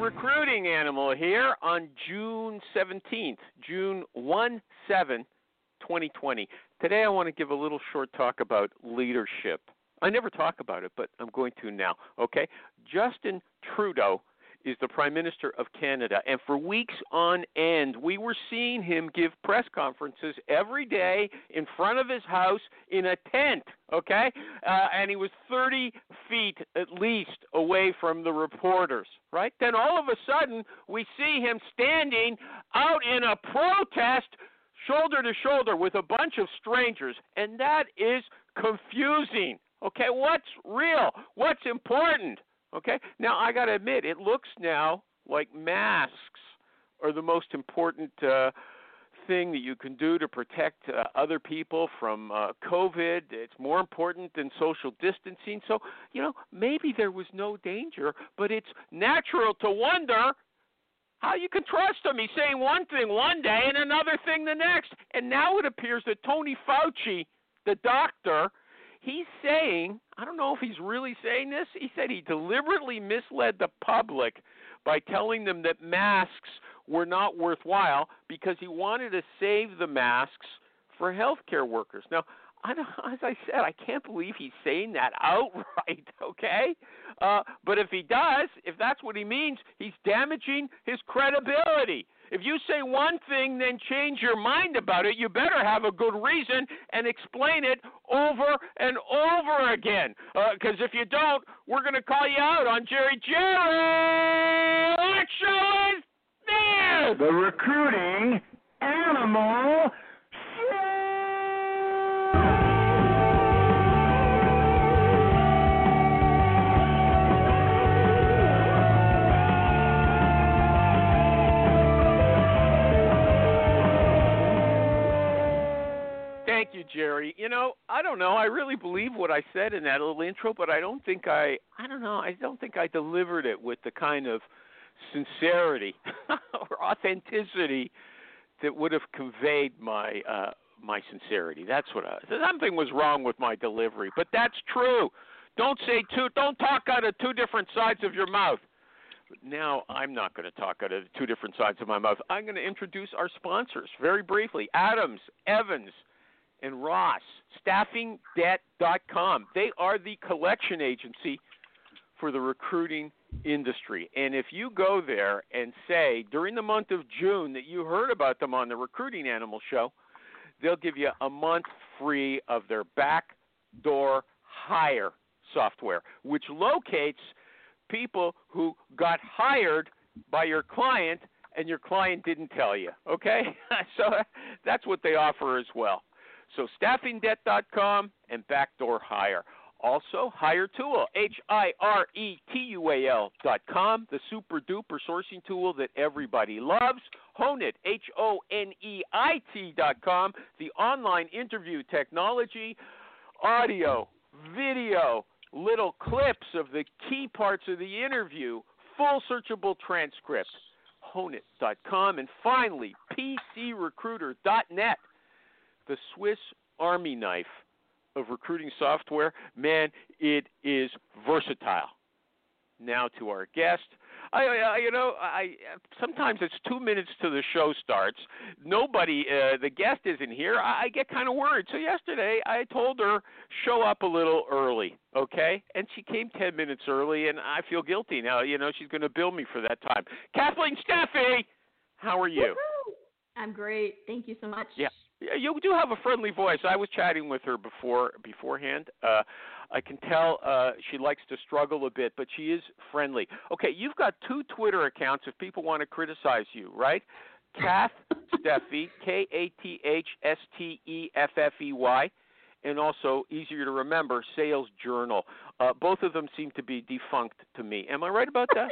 Recruiting Animal here on June 17th, 2020. Today I want to give a little short talk about leadership. I never talk about it, but I'm going to now, okay? Justin Trudeau is the Prime Minister of Canada, and for weeks on end, we were seeing him give press conferences every day in front of his house in a tent, okay? And he was 30 feet at least away from the reporters, right? Then all of a sudden, we see him standing out in a protest shoulder to shoulder with a bunch of strangers, and that is confusing, okay? What's real? What's important? Okay, now I got to admit, it looks now like masks are the most important thing that you can do to protect other people from COVID. It's more important than social distancing. So, you know, maybe there was no danger, but it's natural to wonder how you can trust him. He's saying one thing one day and another thing the next. And now it appears that Tony Fauci, the doctor, he's saying, I don't know if he's really saying this, he said he deliberately misled the public by telling them that masks were not worthwhile because he wanted to save the masks for healthcare workers. Now, as I said, I can't believe he's saying that outright, okay? But if he does, if that's what he means, he's damaging his credibility. If you say one thing, then change your mind about it, you better have a good reason and explain it over and over again. Because if you don't, we're going to call you out on Jerry. What show is there? The Recruiting Animal Show. Thank you, Jerry. You know, I don't know. I really believe what I said in that little intro, but I don't think I delivered it with the kind of sincerity or authenticity that would have conveyed my my sincerity. That's what something was wrong with my delivery, but that's true. Don't talk out of two different sides of your mouth. Now I'm not going to talk out of two different sides of my mouth. I'm going to introduce our sponsors very briefly. Adams, Evans, and Ross, StaffingDebt.com. They are the collection agency for the recruiting industry. And if you go there and say during the month of June that you heard about them on the Recruiting Animal Show, they'll give you a month free of their backdoor hire software, which locates people who got hired by your client and your client didn't tell you, okay? So that's what they offer as well. So StaffingDebt.com and Backdoor Hire. Also, HireTool, HireTual.com, the super-duper sourcing tool that everybody loves. Honeit, Honeit.com, the online interview technology, audio, video, little clips of the key parts of the interview, full searchable transcripts, Honeit.com, and finally, pcrecruiter.net. The Swiss Army knife of recruiting software, man, it is versatile. Now to our guest. I sometimes it's 2 minutes to the show starts. The guest isn't here. I get kind of worried. So yesterday I told her, show up a little early, okay? And she came 10 minutes early, and I feel guilty now. You know, she's going to bill me for that time. Kathleen Steffey, how are you? Woo-hoo. I'm great. Thank you so much. Yeah. You do have a friendly voice. I was chatting with her beforehand. I can tell she likes to struggle a bit, but she is friendly. Okay, you've got two Twitter accounts if people want to criticize you, right? Kath Steffey, KATHSTEFFEY, and also, easier to remember, SalesJournal. Both of them seem to be defunct to me. Am I right about that?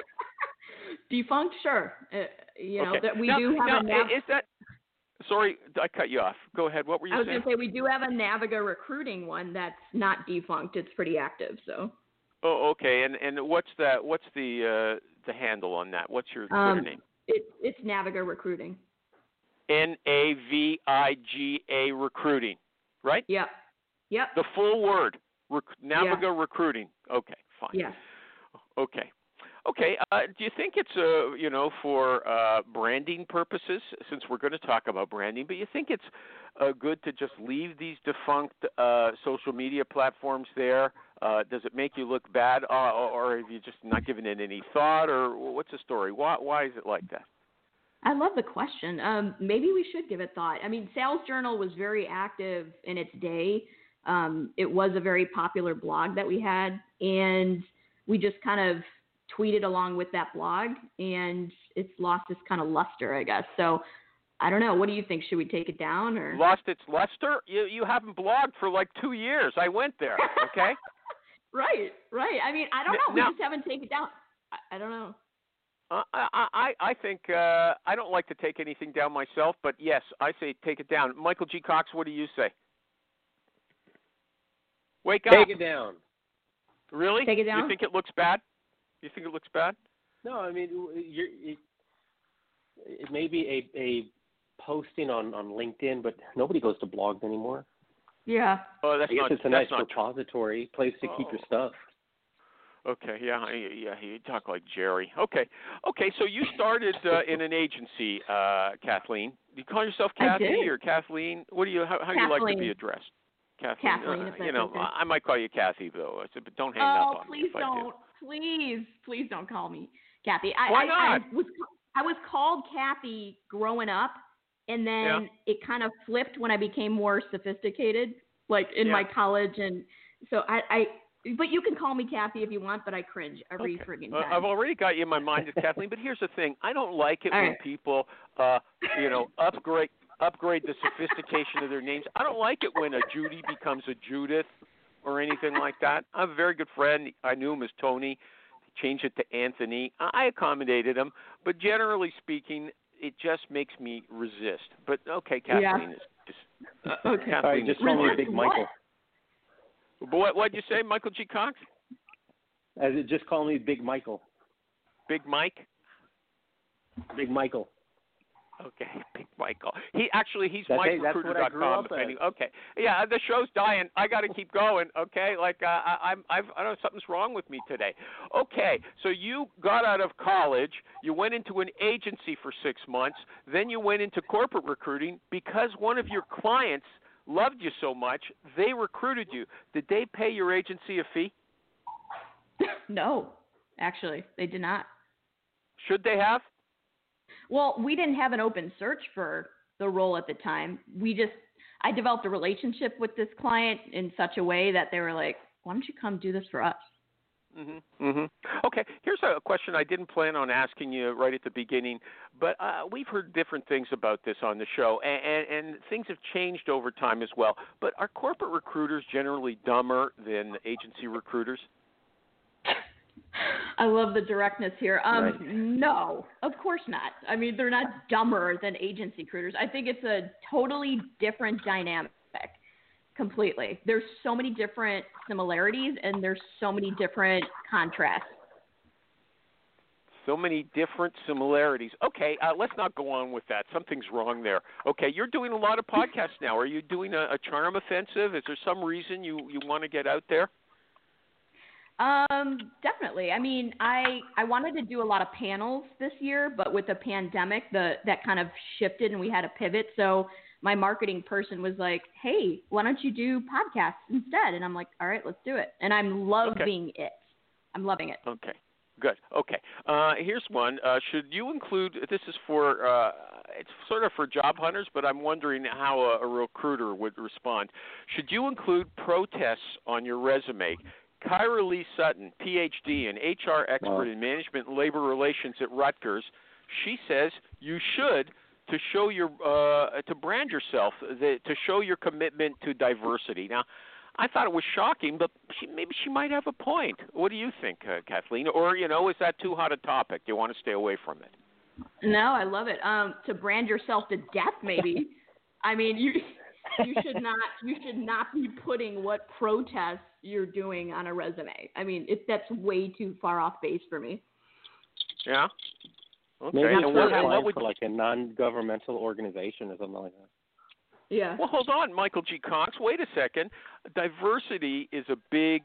Defunct, sure. Sorry, I cut you off. Go ahead. What were you saying? I was going to say, we do have a Naviga Recruiting one that's not defunct. It's pretty active. So. Oh, okay. And what's that? What's the handle on that? What's your Twitter name? It's Naviga Recruiting. NAVIGA Recruiting, right? Yep. The full word. Naviga Recruiting. Okay, fine. Yeah. Okay. Do you think it's for branding purposes, since we're going to talk about branding, but you think it's good to just leave these defunct social media platforms there? Does it make you look bad, or have you just not given it any thought, or what's the story? Why is it like that? I love the question. Maybe we should give it thought. I mean, SalesJournal was very active in its day. It was a very popular blog that we had, and we just kind of tweeted along with that blog, and it's lost its kind of luster, I guess. So I don't know. What do you think? Should we take it down? Or lost its luster? You haven't blogged for like 2 years. I went there. Okay. Right. I mean, I don't know. We just haven't taken it down. I don't know. I think I don't like to take anything down myself, but yes, I say take it down. Michael G. Cox, what do you say? Wake up. Take it down. Really? Take it down? You think it looks bad? No, I mean, it may be a posting on LinkedIn, but nobody goes to blogs anymore. Yeah. Oh, I guess it's a nice repository, place to keep your stuff. Okay, yeah, you talk like Jerry. Okay, so you started in an agency, Kathleen. Do you call yourself Kathy or Kathleen? What do you? How do you like to be addressed? Kathleen I might call you Kathy, though. I said, but don't hang up on me. Oh, please don't. Please don't call me Kathy. Why not? I was called Kathy growing up, and then it kind of flipped when I became more sophisticated, like in my college. And so but you can call me Kathy if you want, but I cringe every friggin' time. I've already got you in my mind as Kathleen, but here's the thing. I don't like it when people, upgrade the sophistication of their names. I don't like it when a Judy becomes a Judith or anything like that. I have a very good friend. I knew him as Tony. He changed it to Anthony. I accommodated him, but generally speaking, it just makes me resist. But okay, Kathleen is okay. Kathleen Sorry, just call me a big Michael. What'd you say, Michael G. Cox? Just call me Big Michael. Big Mike. Big Michael. Okay, Big Michael. He's MikeRecruiter.com. Okay, yeah, the show's dying. I got to keep going. Okay, like I don't know, something's wrong with me today. Okay, so you got out of college, you went into an agency for 6 months, then you went into corporate recruiting because one of your clients loved you so much they recruited you. Did they pay your agency a fee? No, actually, they did not. Should they have? Well, we didn't have an open search for the role at the time. I developed a relationship with this client in such a way that they were like, why don't you come do this for us? Okay, here's a question I didn't plan on asking you right at the beginning, but we've heard different things about this on the show, and things have changed over time as well. But are corporate recruiters generally dumber than agency recruiters? I love the directness here. No, of course not. I mean, they're not dumber than agency recruiters. I think it's a totally different dynamic, completely. There's so many different similarities, and there's so many different contrasts. So many different similarities. Okay, let's not go on with that. Something's wrong there. Okay, you're doing a lot of podcasts now. Are you doing a charm offensive? Is there some reason you want to get out there? Definitely. I mean, I wanted to do a lot of panels this year, but with the pandemic, that kind of shifted and we had a pivot. So my marketing person was like, hey, why don't you do podcasts instead? And I'm like, all right, let's do it. And I'm loving it. I'm loving it. Okay, good. Okay. Here's one. Should you include, this is for it's sort of for job hunters, but I'm wondering how a recruiter would respond. Should you include protests on your resume? Kyra Lee Sutton, Ph.D., an HR expert in management and labor relations at Rutgers, she says you should to show your to brand yourself, to show your commitment to diversity. Now, I thought it was shocking, but maybe she might have a point. What do you think, Kathleen? Or, you know, is that too hot a topic? Do you want to stay away from it? No, I love it. To brand yourself to death, maybe. I mean, you should not be putting what protests you're doing on a resume. I mean, that's way too far off base for me. Yeah. Okay. Maybe and what would for like a non-governmental organization or something like that. Yeah. Well, hold on, Michael G. Cox. Wait a second. Diversity is a big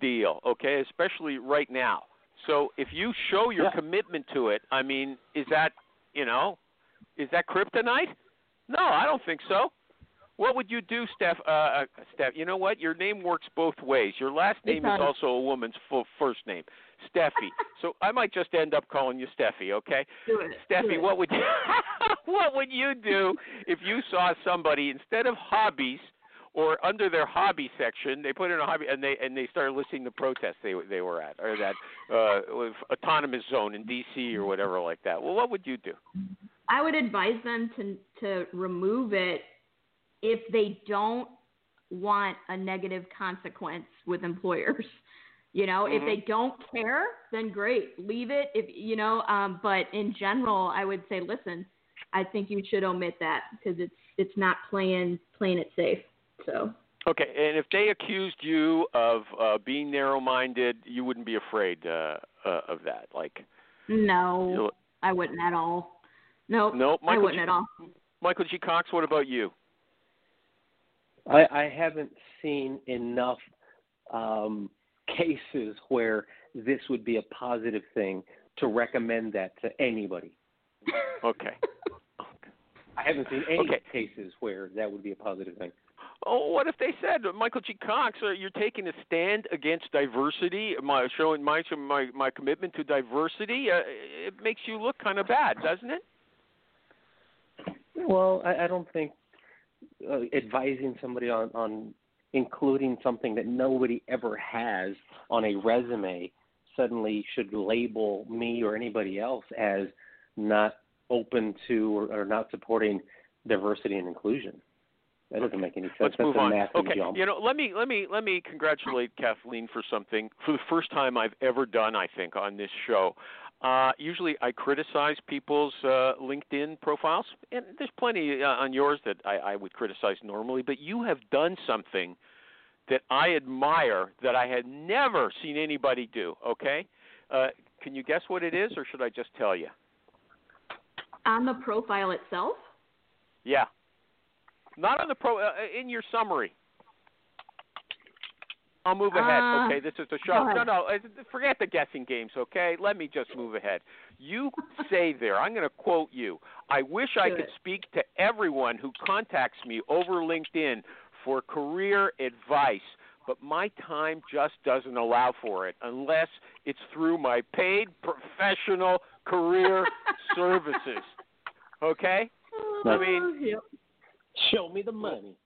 deal, okay, especially right now. So if you show your commitment to it, I mean, is that kryptonite? No, I don't think so. What would you do, Steph? Steph, you know what? Your name works both ways. Your last name is also a woman's full first name, Steffy. So I might just end up calling you Steffy, okay? Steffy, what would you do if you saw somebody instead of hobbies or under their hobby section, they put in a hobby and they started listing the protests they were at or that autonomous zone in D.C. or whatever like that? Well, what would you do? I would advise them to remove it if they don't want a negative consequence with employers. You know, if they don't care, then great, leave it. If you know, but in general, I would say, listen, I think you should omit that because it's not playing it safe. So okay, and if they accused you of being narrow-minded, you wouldn't be afraid of that, like? No, I wouldn't at all. Nope, I wouldn't at all. Michael G. Cox, what about you? I haven't seen enough cases where this would be a positive thing to recommend that to anybody. Okay. I haven't seen any cases where that would be a positive thing. Oh, what if they said, Michael G. Cox, you're taking a stand against diversity, showing my commitment to diversity? It makes you look kind of bad, doesn't it? Well, I don't think advising somebody on including something that nobody ever has on a resume suddenly should label me or anybody else as not open to or not supporting diversity and inclusion. That doesn't make any sense. Let's move on. Okay, jump. You know, let me congratulate Kathleen for something for the first time I've ever done, I think, on this show. Usually I criticize people's LinkedIn profiles, and there's plenty on yours that I would criticize normally, but you have done something that I admire that I had never seen anybody do, okay? Can you guess what it is, or should I just tell you? On the profile itself? Yeah. Not on the in your summary. I'll move ahead, okay? This is the show. No, forget the guessing games, okay? Let me just move ahead. You say there, I'm going to quote you, I wish I could speak to everyone who contacts me over LinkedIn for career advice, but my time just doesn't allow for it unless it's through my paid professional career services, okay? I mean, show me the money.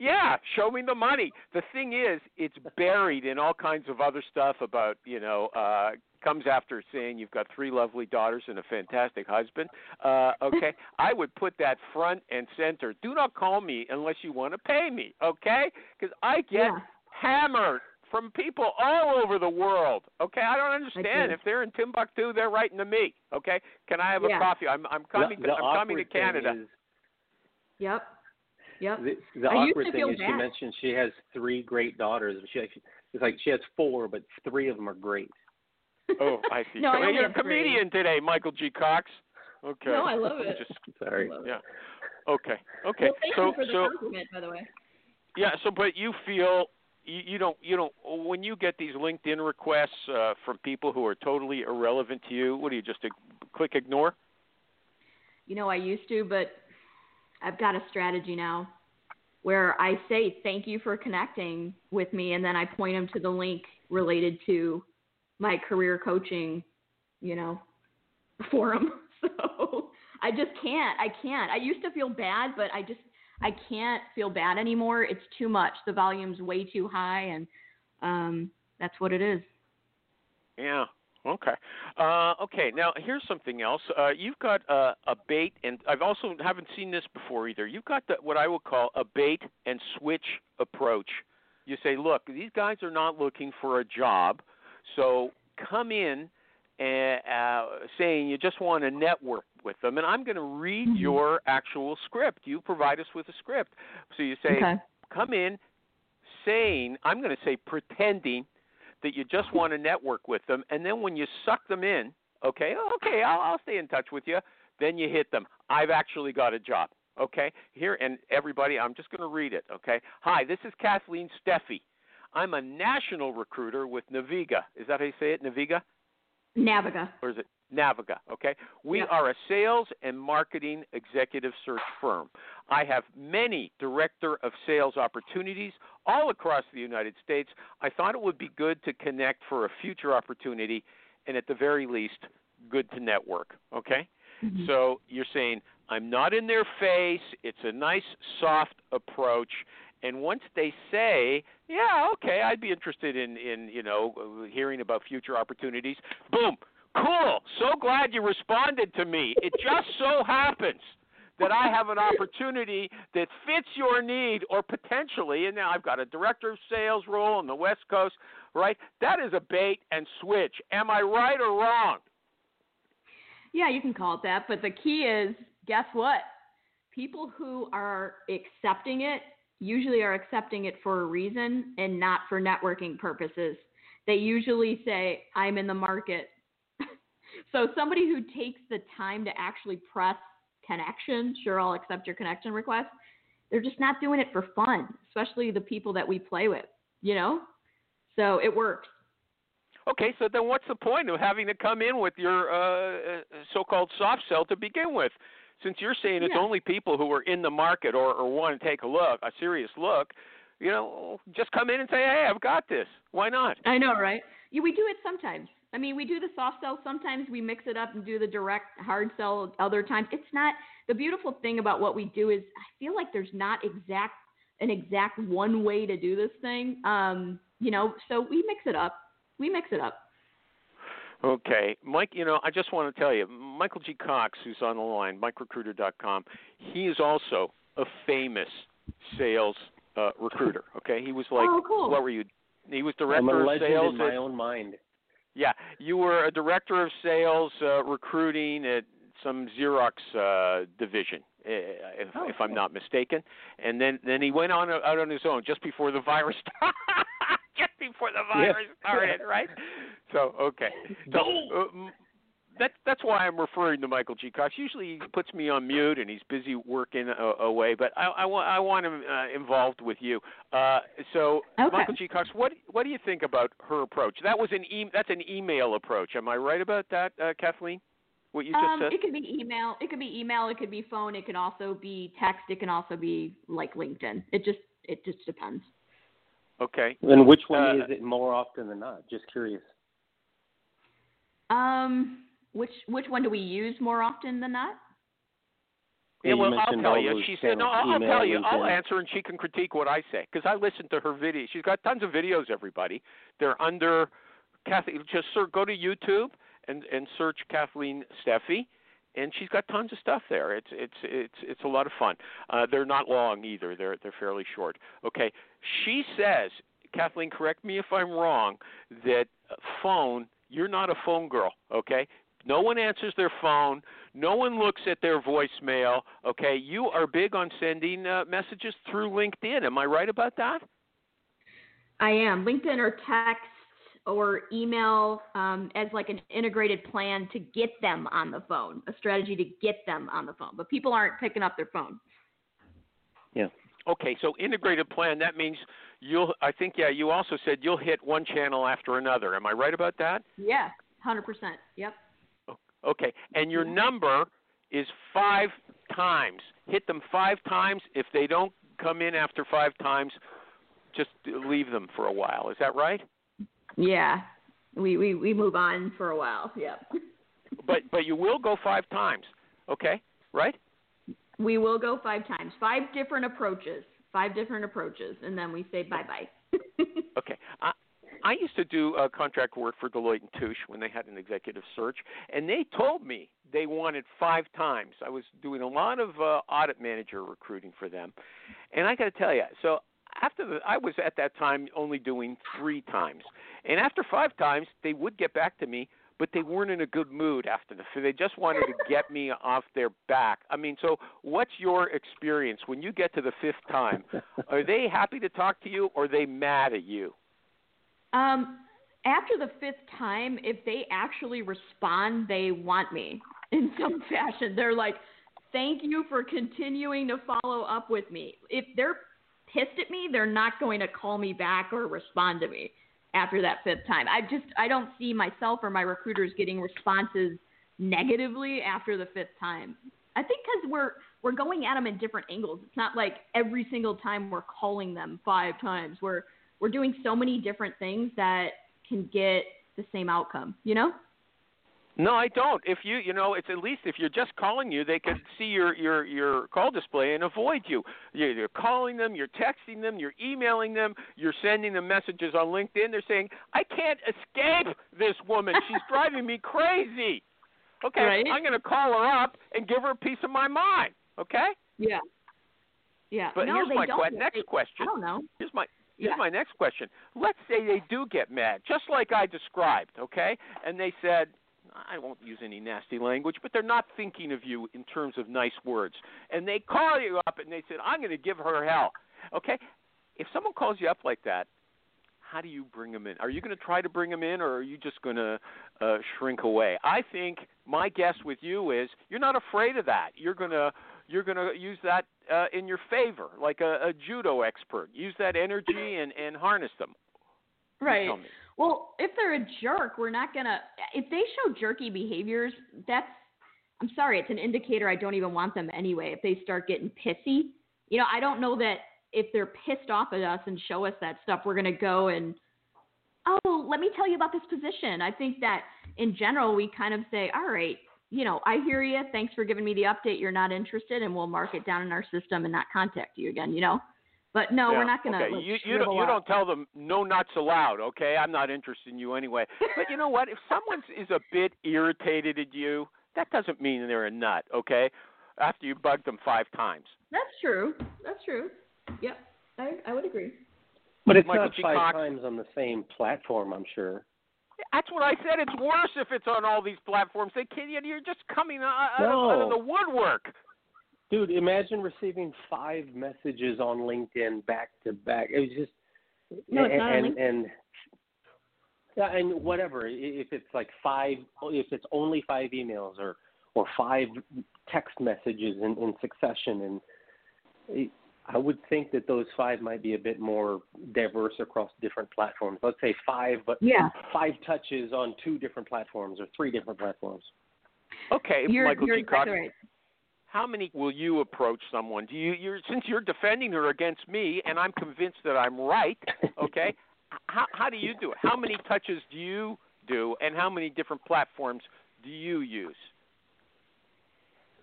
Yeah, show me the money. The thing is, it's buried in all kinds of other stuff about, you know, comes after saying you've got three lovely daughters and a fantastic husband. Okay, I would put that front and center. Do not call me unless you want to pay me, okay? Because I get hammered from people all over the world, okay? I don't understand. If they're in Timbuktu, they're writing to me, okay? Can I have a coffee? I'm coming to Canada. Yep. The awkward thing is she mentioned she has three great daughters. It's like she has four, but three of them are great. Oh, I see. No, you're a comedian today, Michael G. Cox. Okay. No, I love it. Sorry. Yeah. Okay. Well, thank you for the compliment, by the way. Yeah. So, but you feel you don't when you get these LinkedIn requests from people who are totally irrelevant to you. What do you just click ignore? You know, I used to, but I've got a strategy now where I say, thank you for connecting with me. And then I point them to the link related to my career coaching, you know, forum. So I just can't. I can't. I used to feel bad, but I can't feel bad anymore. It's too much. The volume's way too high, and that's what it is. Yeah. Okay. Okay. Now, here's something else. You've got a bait, and I've also haven't seen this before either. You've got what I would call a bait and switch approach. You say, look, these guys are not looking for a job, so come in and, saying you just want to network with them, and I'm going to read your actual script. You provide us with a script. So you say, come in saying, I'm going to say pretending that you just want to network with them, and then when you suck them in, okay, I'll stay in touch with you, then you hit them. I've actually got a job, okay? Here, and everybody, I'm just going to read it, okay? Hi, this is Kathleen Steffey. I'm a national recruiter with Naviga. Is that how you say it, Naviga? Naviga. Or is it Naviga, okay? We are a sales and marketing executive search firm. I have many director of sales opportunities all across the United States. I thought it would be good to connect for a future opportunity, and at the very least, good to network, okay? So you're saying, I'm not in their face. It's a nice, soft approach. And once they say, yeah, okay, I'd be interested in you know, hearing about future opportunities, boom, cool, so glad you responded to me. It just so happens that I have an opportunity that fits your need or potentially, and now I've got a director of sales role on the West Coast, right? That is a bait and switch. Am I right or wrong? Yeah, you can call it that, but the key is, guess what? People who are accepting it usually are accepting it for a reason and not for networking purposes. They usually say, I'm in the market. So somebody who takes the time to actually press connection, sure, I'll accept your connection request, they're just not doing it for fun, especially the people that we play with, you know? So it works. Okay, so then what's the point of having to come in with your so-called soft sell to begin with? Since you're saying it's only people who are in the market or want to take a look, a serious look, you know, just come in and say, hey, I've got this. Why not? I know, right? Yeah, we do it sometimes. I mean, we do the soft sell sometimes. We mix it up and do the direct hard sell other times. It's not – the beautiful thing about what we do is I feel like there's not an exact one way to do this thing, you know, so we mix it up. Okay. Mike, you know, I just want to tell you, Michael G. Cox, who's on the line, MikeRecruiter.com, he is also a famous sales recruiter, okay? He was like what were you? He was director of sales. I'm a legend in my own mind. Yeah. You were a director of sales recruiting at some Xerox division, if I'm not mistaken. And then he went on out on his own just before the virus started. Started, right? So, okay. So, that's why I'm referring to Michael G. Cox. Usually he puts me on mute and he's busy working away, but I want him involved with you. Michael G. Cox, what do you think about her approach? That was that's an email approach. Am I right about that, Kathleen? What you just said? It could be email. It could be email. It could be phone. It can also be text. It can also be like LinkedIn. It just depends. Okay. And which one is it more often than not? Just curious. Which one do we use more often than not? Yeah, well, I'll tell you. She said, no, I'll tell you. I'll answer, and she can critique what I say because I listen to her videos. She's got tons of videos, everybody. They're under Kathleen. Just go to YouTube and search Kathleen Steffey. And she's got tons of stuff there. It's a lot of fun. They're not long either. They're fairly short. Okay. She says, Kathleen, correct me if I'm wrong, that phone, you're not a phone girl, okay? No one answers their phone. No one looks at their voicemail, okay? You are big on sending messages through LinkedIn. Am I right about that? I am. LinkedIn or text or email as like an integrated plan to get them on the phone, a strategy to get them on the phone. But people aren't picking up their phone. Yeah. Okay, so integrated plan, that means you also said you'll hit one channel after another. Am I right about that? Yeah, 100%. Yep. Okay, and your number is 5 times. Hit them 5 times. If they don't come in after 5 times, just leave them for a while. Is that right? Yeah, we move on for a while. Yeah. But you will go 5 times, okay? right? We will go 5 times. 5 different approaches. 5 different approaches. And then we say bye-bye. Okay. I used to do contract work for Deloitte and Touche when they had an executive search, and they told me they wanted 5 times. I was doing a lot of audit manager recruiting for them, and I got to tell you, so after I was at that time only doing 3 times, and after 5 times, they would get back to me, but they weren't in a good mood after so they just wanted to get me off their back. I mean, so what's your experience when you get to the 5th time? Are they happy to talk to you, or are they mad at you? After the 5th time, if they actually respond, they want me in some fashion. They're like, thank you for continuing to follow up with me. If they're pissed at me, they're not going to call me back or respond to me after that 5th time. I don't see myself or my recruiters getting responses negatively after the 5th time. I think because we're going at them in different angles. It's not like every single time we're calling them 5 times. We're doing so many different things that can get the same outcome, you know? No, I don't. If you know, it's at least if you're just calling you, they could see your call display and avoid you. You're calling them, you're texting them, you're emailing them, you're sending them messages on LinkedIn. They're saying, I can't escape this woman. She's driving me crazy. Okay, right? I'm going to call her up and give her a piece of my mind, okay? Yeah. Yeah. But no, here's my next question. I don't know. Here's my next question. Let's say they do get mad, just like I described, okay? And they said, I won't use any nasty language, but they're not thinking of you in terms of nice words. And they call you up and they said, I'm going to give her hell, okay? If someone calls you up like that, how do you bring them in? Are you going to try to bring them in, or are you just going to shrink away? I think my guess with you is you're not afraid of that. You're going to use that in your favor, like a judo expert. Use that energy and harness them. Right. Well, if they're a jerk, we're not going to – if they show jerky behaviors, that's – I'm sorry, it's an indicator I don't even want them anyway. If they start getting pissy, you know, I don't know that if they're pissed off at us and show us that stuff, we're going to go and, oh, let me tell you about this position. I think that in general we kind of say, all right, you know, I hear you. Thanks for giving me the update. You're not interested, and we'll mark it down in our system and not contact you again, you know? But no, we're not going to. Okay. You don't tell them no nuts allowed, okay? I'm not interested in you anyway. But you know what? If someone is a bit irritated at you, that doesn't mean they're a nut, okay? After you bugged them 5 times. That's true. Yep, I would agree. But it's Michael not G. Cox, 5 times on the same platform, I'm sure. That's what I said. It's worse if it's on all these platforms. They can't, you're just coming out of the woodwork. Dude, imagine receiving 5 messages on LinkedIn back to back. It was just and whatever. If it's like 5, if it's only 5 emails or 5 text messages in succession, and I would think that those 5 might be a bit more diverse across different platforms. Let's say 5, but 5 touches on 2 different platforms or 3 different platforms. Okay, Michael G. Cox, right. How many will you approach someone? Since you're defending her against me, and I'm convinced that I'm right, okay, how do you do it? How many touches do you do, and how many different platforms do you use?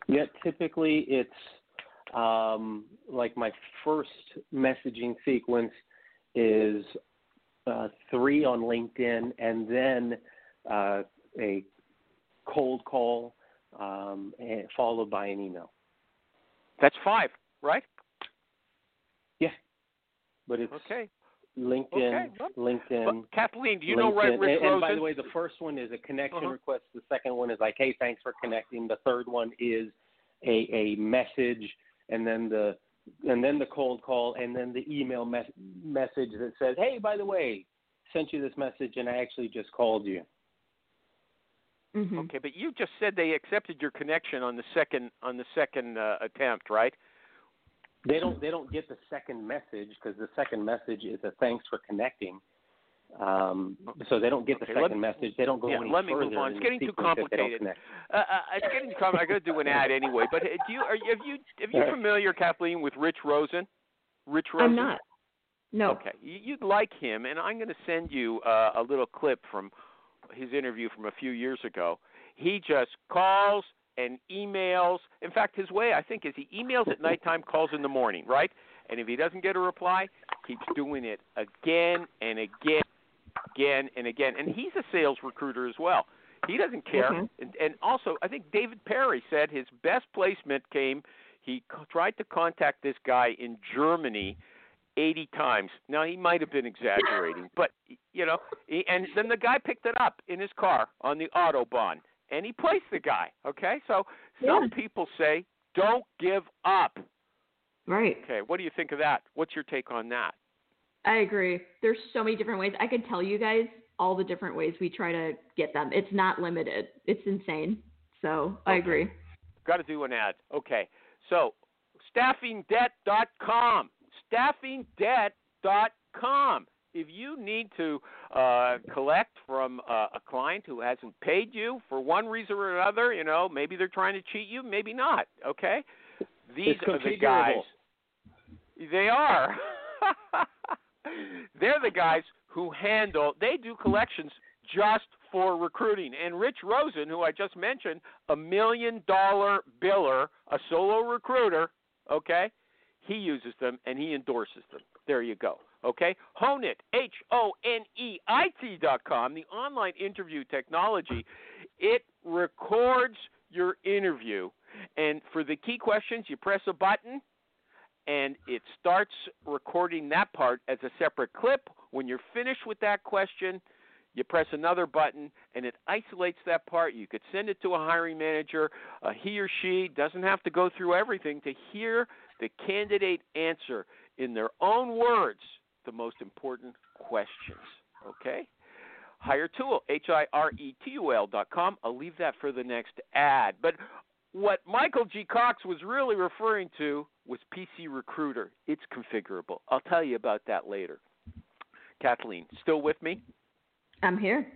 Yeah, typically it's... like my first messaging sequence is 3 on LinkedIn, and then a cold call followed by an email. That's 5, right? Yeah, but it's okay. LinkedIn. Well, Kathleen, do you know Rich Rosen? And by the way, the first one is a connection request. The second one is like, hey, thanks for connecting. The third one is a message. And then the cold call, and then the email message that says, hey, by the way, sent you this message, and I actually just called you. Mm-hmm. Okay, but you just said they accepted your connection on the second attempt, right? They don't get the second message, because the second message is a thanks for connecting. So they don't get the second message. They don't go any further. Let me move on. It's getting too complicated. I'm going to do an ad anyway. But are you familiar, Kathleen, with Rich Rosen? Rich Rosen? I'm not. No. Okay. You'd like him, and I'm going to send you a little clip from his interview from a few years ago. He just calls and emails. In fact, his way, I think, is he emails at nighttime, calls in the morning, right? And if he doesn't get a reply, keeps doing it again and again, again and again. And he's a sales recruiter as well. He doesn't care. Mm-hmm. And also, I think David Perry said his best placement came, he tried to contact this guy in Germany 80 times. Now, he might have been exaggerating, but, you know, and then the guy picked it up in his car on the Autobahn, and he placed the guy, okay? So some people say, don't give up. Right. Okay, what do you think of that? What's your take on that? I agree. There's so many different ways. I could tell you guys all the different ways we try to get them. It's not limited. It's insane. So I agree. Got to do an ad. Okay. So StaffingDebt.com. StaffingDebt.com. If you need to collect from a client who hasn't paid you for one reason or another, you know, maybe they're trying to cheat you, maybe not. Okay. These are the guys. They are. They're the guys who handle, they do collections just for recruiting. And Rich Rosen, who I just mentioned, $1 million biller, a solo recruiter, okay, he uses them and he endorses them. There you go, okay? Honeit, Honeit.com, the online interview technology. It records your interview. And for the key questions, you press a button, and it starts recording that part as a separate clip. When you're finished with that question, you press another button, and it isolates that part. You could send it to a hiring manager. He or she doesn't have to go through everything to hear the candidate answer in their own words the most important questions, okay? Hiretual, hiretual.com. I'll leave that for the next ad. But what Michael G. Cox was really referring to was PC Recruiter. It's configurable. I'll tell you about that later. Kathleen, still with me? I'm here.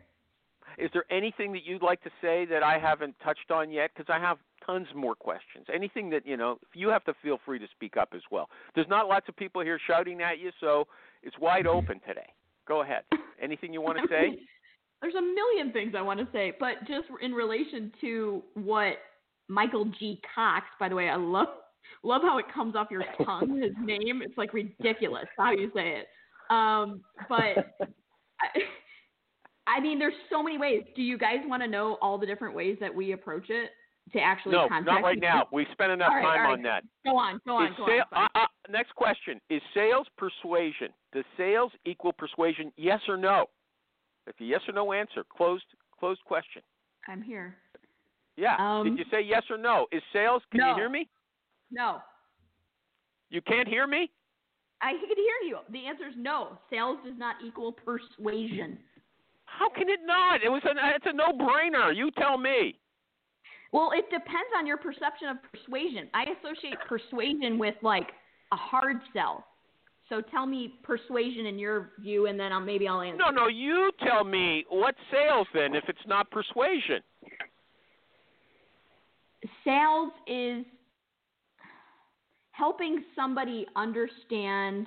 Is there anything that you'd like to say that I haven't touched on yet? Because I have tons more questions. Anything that, you know, you have to feel free to speak up as well. There's not lots of people here shouting at you, so it's wide open today. Go ahead. Anything you want to say? There's a million things I want to say, but just in relation to what Michael G. Cox, by the way, I love how it comes off your tongue, his name. It's like ridiculous how you say it. But I mean, there's so many ways. Do you guys want to know all the different ways that we approach it to actually contact? No, not right now. We spent enough time on that. Go on. Next question. Is sales persuasion? Does sales equal persuasion? Yes or no? That's a yes or no answer. Closed question. I'm here. Yeah. Did you say yes or no? Is sales? Can you hear me? No. You can't hear me? I can hear you. The answer is no. Sales does not equal persuasion. How can it not? It's a no-brainer. You tell me. Well, it depends on your perception of persuasion. I associate persuasion with like a hard sell. So tell me persuasion in your view, and then I'll answer. No, you tell me what sales then if it's not persuasion. Sales is helping somebody understand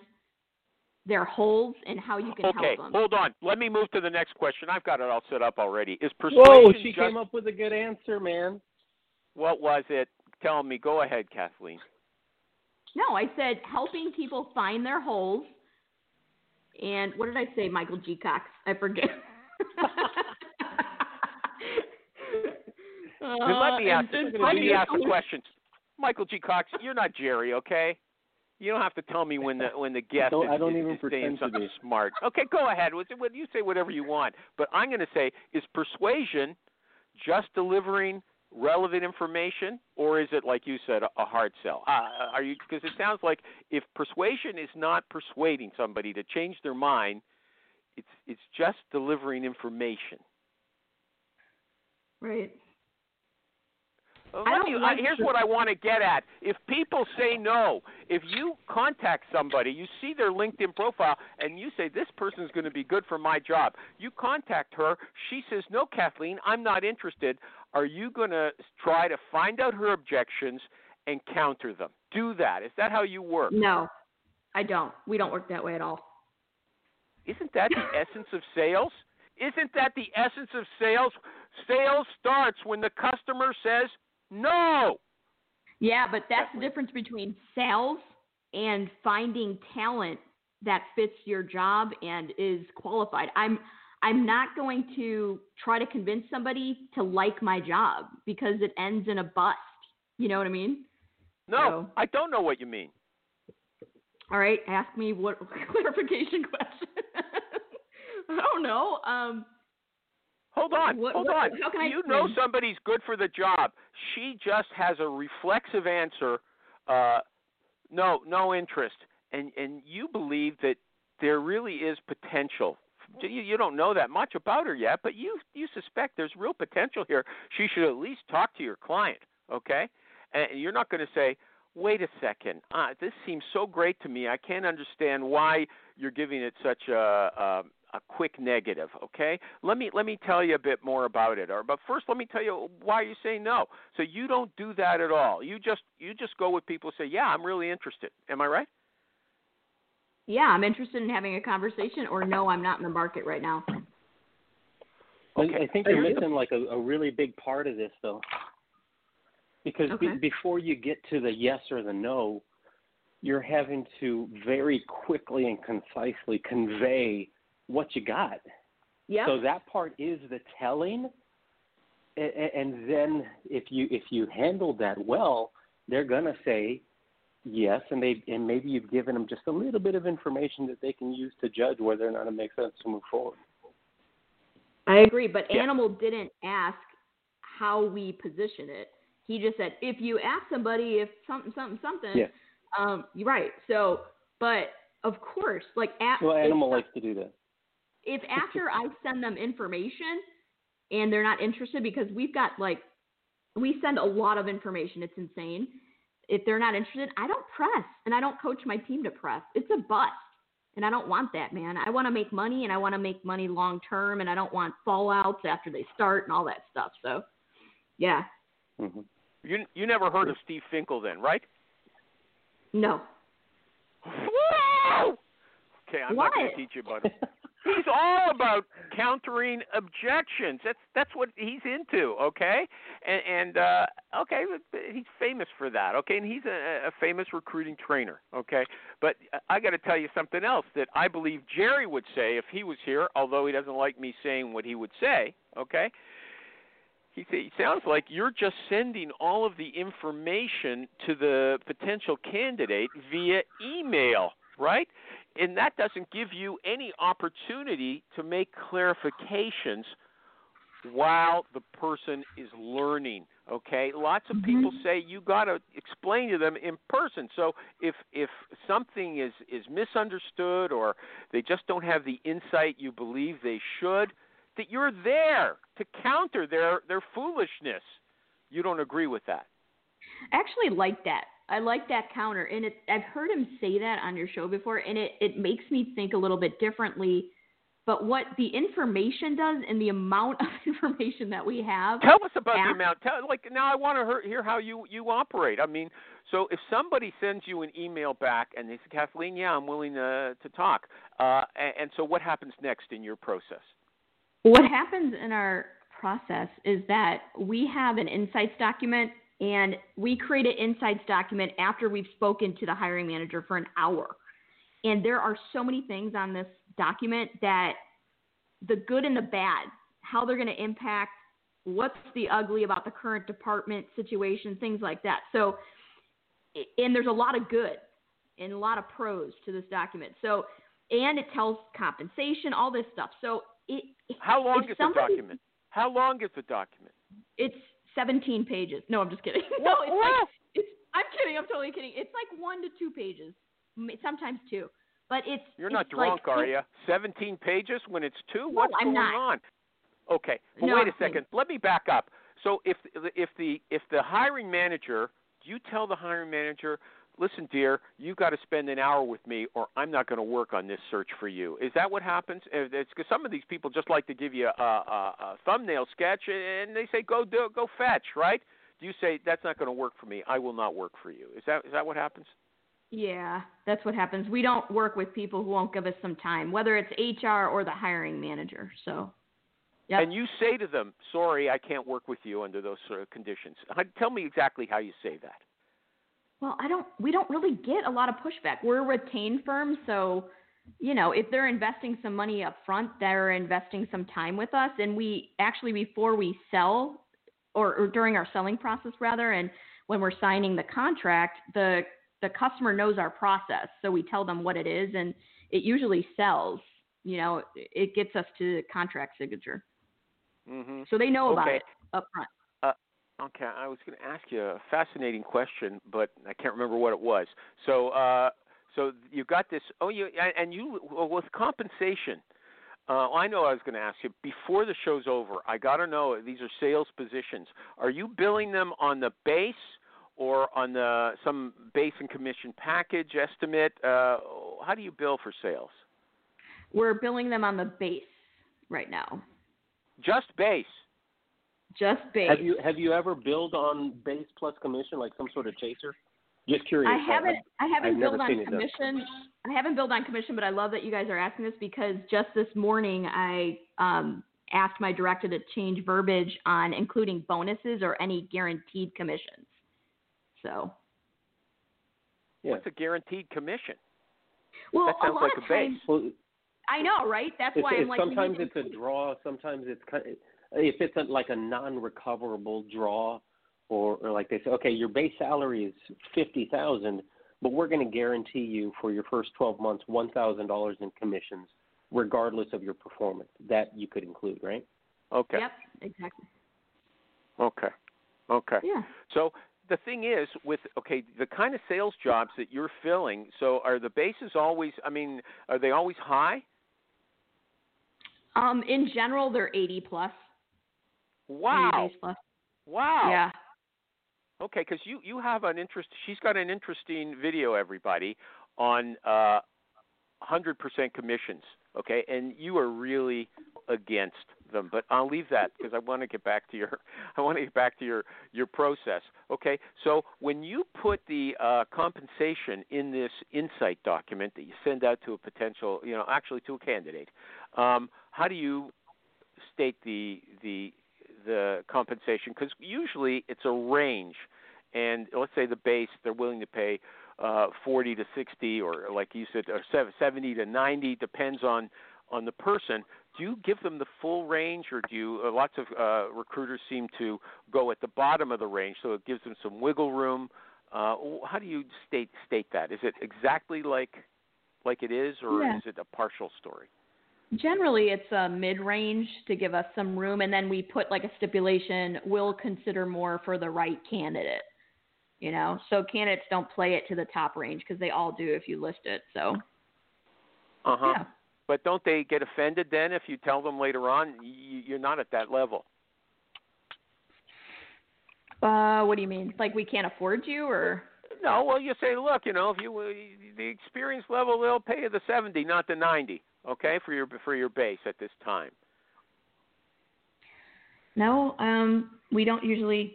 their holes and how you can help them. Okay, hold on. Let me move to the next question. I've got it all set up already. Is persuasion? Whoa, she came up with a good answer, man. What was it? Tell me. Go ahead, Kathleen. No, I said helping people find their holes. And what did I say, Michael G. Cox? I forget. Let me ask the questions. Michael G. Cox, you're not Jerry, okay? You don't have to tell me when the guest is saying something smart. Okay, go ahead. You say whatever you want. But I'm going to say, is persuasion just delivering relevant information, or is it, like you said, a hard sell? Because it sounds like if persuasion is not persuading somebody to change their mind, it's just delivering information. Right. Here's what I want to get at. If people say no, if you contact somebody, you see their LinkedIn profile, and you say, this person is going to be good for my job. You contact her. She says, no, Kathleen, I'm not interested. Are you going to try to find out her objections and counter them? Do that. Is that how you work? No, I don't. We don't work that way at all. Isn't that the essence of sales? Isn't that the essence of sales? Sales starts when the customer says No. Yeah, but that's the difference between sales and finding talent that fits your job and is qualified. I'm not going to try to convince somebody to like my job because it ends in a bust. You know what I mean? No, so, I don't know what you mean. All right, ask me what clarification question. I don't know. Hold on. How can you know somebody's good for the job? She just has a reflexive answer. No interest. And you believe that there really is potential. You don't know that much about her yet, but you suspect there's real potential here. She should at least talk to your client, okay? And you're not going to say, wait a second, this seems so great to me. I can't understand why you're giving it such a quick negative, okay? Let me tell you a bit more about it. But first, let me tell you why you say no. So you don't do that at all. You just go with people and say, yeah, I'm really interested. Am I right? Yeah, I'm interested in having a conversation, or no, I'm not in the market right now. Okay. I think you're missing like a really big part of this, though. Because before you get to the yes or the no, you're having to very quickly and concisely convey what you got. Yeah. So that part is the telling, and then if you handle that well, they're gonna say yes, and maybe you've given them just a little bit of information that they can use to judge whether or not it makes sense to move forward. I agree, but yeah. Animal didn't ask how we position it. He just said, if you ask somebody if something, yeah. You're right. So, but of course, like Animal likes to do that. If after I send them information and they're not interested, because we've got we send a lot of information. It's insane. If they're not interested, I don't press, and I don't coach my team to press. It's a bust, and I don't want that, man. I want to make money, and I want to make money long term, and I don't want fallouts after they start and all that stuff. So, yeah. Mm-hmm. You never heard of Steve Finkel then, right? No. Whoa! Okay, I'm not going to teach you about him. He's all about countering objections. That's what he's into, okay? And he's famous for that, okay? And he's a famous recruiting trainer, okay? But I got to tell you something else that I believe Jerry would say if he was here, although he doesn't like me saying what he would say, okay? It sounds like you're just sending all of the information to the potential candidate via email, right? And that doesn't give you any opportunity to make clarifications while the person is learning, okay? Lots of people say you got to explain to them in person. So if something is misunderstood or they just don't have the insight you believe they should, that you're there to counter their foolishness. You don't agree with that. I actually like that. I like that counter. And I've heard him say that on your show before, and it makes me think a little bit differently. But what the information does and the amount of information that we have. Tell us about the amount. Now I want to hear how you operate. I mean, so if somebody sends you an email back and they say, Kathleen, yeah, I'm willing to talk. And so what happens next in your process? What happens in our process is that we have an insights document, and we create an insights document after we've spoken to the hiring manager for an hour. And there are so many things on this document, that the good and the bad, how they're going to impact, what's the ugly about the current department situation, things like that. So, and there's a lot of good and a lot of pros to this document. So, and it tells compensation, all this stuff. So, How long is the document? It's 17 pages. No, I'm just kidding. I'm kidding. I'm totally kidding. It's like 1 to 2 pages, sometimes 2. But it's you're not drunk, are you? 17 pages when it's 2. What's going on? Okay. Well, wait a second. Let me back up. So if the hiring manager, do you tell the hiring manager, listen, dear, you've got to spend an hour with me or I'm not going to work on this search for you? Is that what happens? It's because some of these people just like to give you a thumbnail sketch and they say, go fetch, right? Do you say, that's not going to work for me. I will not work for you. Is that what happens? Yeah, that's what happens. We don't work with people who won't give us some time, whether it's HR or the hiring manager. So Yep. And you say to them, sorry, I can't work with you under those sort of conditions. Tell me exactly how you say that. Well, we don't really get a lot of pushback. We're a retained firm, so, you know, if they're investing some money up front, they're investing some time with us. And we actually, before we sell, or during our selling process rather, and when we're signing the contract, the customer knows our process. So we tell them what it is, and it usually sells. You know, it gets us to the contract signature. Mm-hmm. So they know about it up front. Okay, I was going to ask you a fascinating question, but I can't remember what it was. So you got this. With compensation. I know I was going to ask you before the show's over. I got to know, these are sales positions. Are you billing them on the base or on some base and commission package estimate? How do you bill for sales? We're billing them on the base right now. Just base. Just base. Have you ever billed on base plus commission, like some sort of chaser? Just curious. I haven't billed on commission. I haven't billed on commission, but I love that you guys are asking this, because just this morning I asked my director to change verbiage on including bonuses or any guaranteed commissions. So. Yeah. What's a guaranteed commission? Well, that sounds like a base. I know, right? That's why I'm like. Sometimes it's a draw. Sometimes it's kind of, if it's like a non-recoverable draw, or like they say, okay, your base salary is $50,000, but we're going to guarantee you for your first 12 months $1,000 in commissions, regardless of your performance. That you could include, right? Okay. Yep. Exactly. Okay. Okay. Yeah. So the thing is the kind of sales jobs that you're filling. So are the bases always? I mean, are they always high? In general, they're 80 plus. Wow. 80 plus. Wow. Yeah. Okay, because you have an interest. She's got an interesting video, everybody, on 100% commissions. Okay, and you are really against them, but I'll leave that because I want to get back to your process. Okay, so when you put the compensation in this insight document that you send out to a potential, to a candidate, how do you state the compensation? Because usually it's a range, and let's say the base they're willing to pay. 40 to 60, or like you said, or 70 to 90, depends on the person. Do you give them the full range, or do you? Lots of recruiters seem to go at the bottom of the range, so it gives them some wiggle room. How do you state that? Is it exactly like it is, or is it a partial story? Generally, it's a mid-range to give us some room, and then we put like a stipulation: we'll consider more for the right candidate. You know, so candidates don't play it to the top range, because they all do if you list it. So, yeah. But don't they get offended then if you tell them later on you're not at that level? What do you mean? Like we can't afford you, or? No, well, you say, look, if you the experience level, they'll pay you the 70, not the 90, okay, for your base at this time. No, we don't usually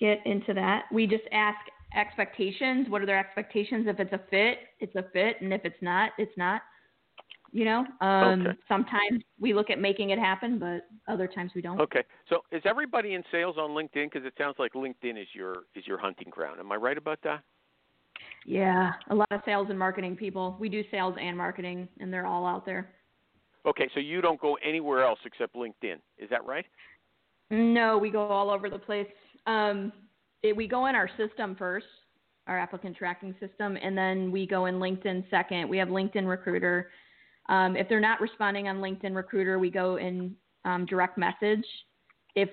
get into that. We just ask expectations. What are their expectations? If it's a fit, it's a fit. And if it's not, it's not, Sometimes we look at making it happen, but other times we don't. Okay. So is everybody in sales on LinkedIn? Cause it sounds like LinkedIn is your hunting ground. Am I right about that? Yeah. A lot of sales and marketing people, we do sales and marketing, and they're all out there. Okay. So you don't go anywhere else except LinkedIn. Is that right? No, we go all over the place. We go in our system first, our applicant tracking system, and then we go in LinkedIn second. We have LinkedIn Recruiter. If they're not responding on LinkedIn Recruiter, we go in direct message. If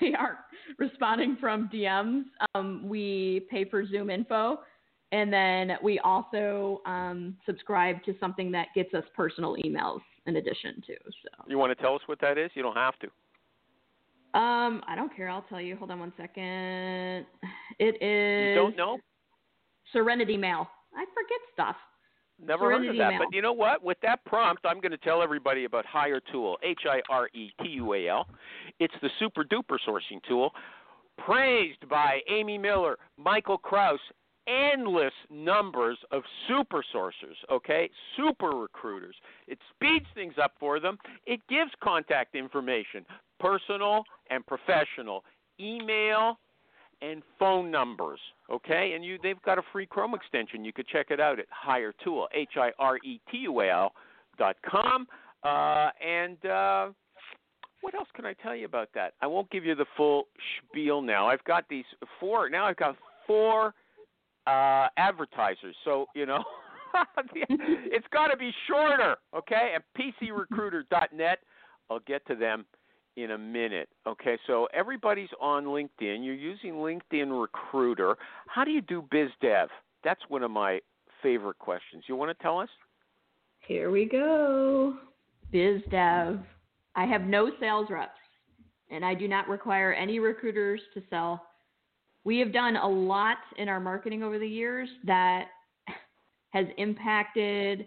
they aren't responding from DMs, we pay for Zoom info. And then we also subscribe to something that gets us personal emails in addition to. So. You want to tell us what that is? You don't have to. I don't care. I'll tell you. Hold on one second. It is. You don't know? Serenity Mail. I forget stuff. Never Serenity heard of that. Mail. But you know what? With that prompt, I'm going to tell everybody about HireTool, HireTual. It's the super duper sourcing tool praised by Amy Miller, Michael Krause, endless numbers of super sourcers, okay, super recruiters. It speeds things up for them. It gives contact information, personal and professional, email and phone numbers, okay? And they've got a free Chrome extension. You could check it out at hiretual, hiretual.com. What else can I tell you about that? I won't give you the full spiel now. I've got four advertisers. So, it's got to be shorter, okay? At pcrecruiter.net. I'll get to them in a minute. Okay, so everybody's on LinkedIn. You're using LinkedIn Recruiter. How do you do biz dev? That's one of my favorite questions. You want to tell us? Here we go. Biz dev. I have no sales reps, and I do not require any recruiters to sell. We have done a lot in our marketing over the years that has impacted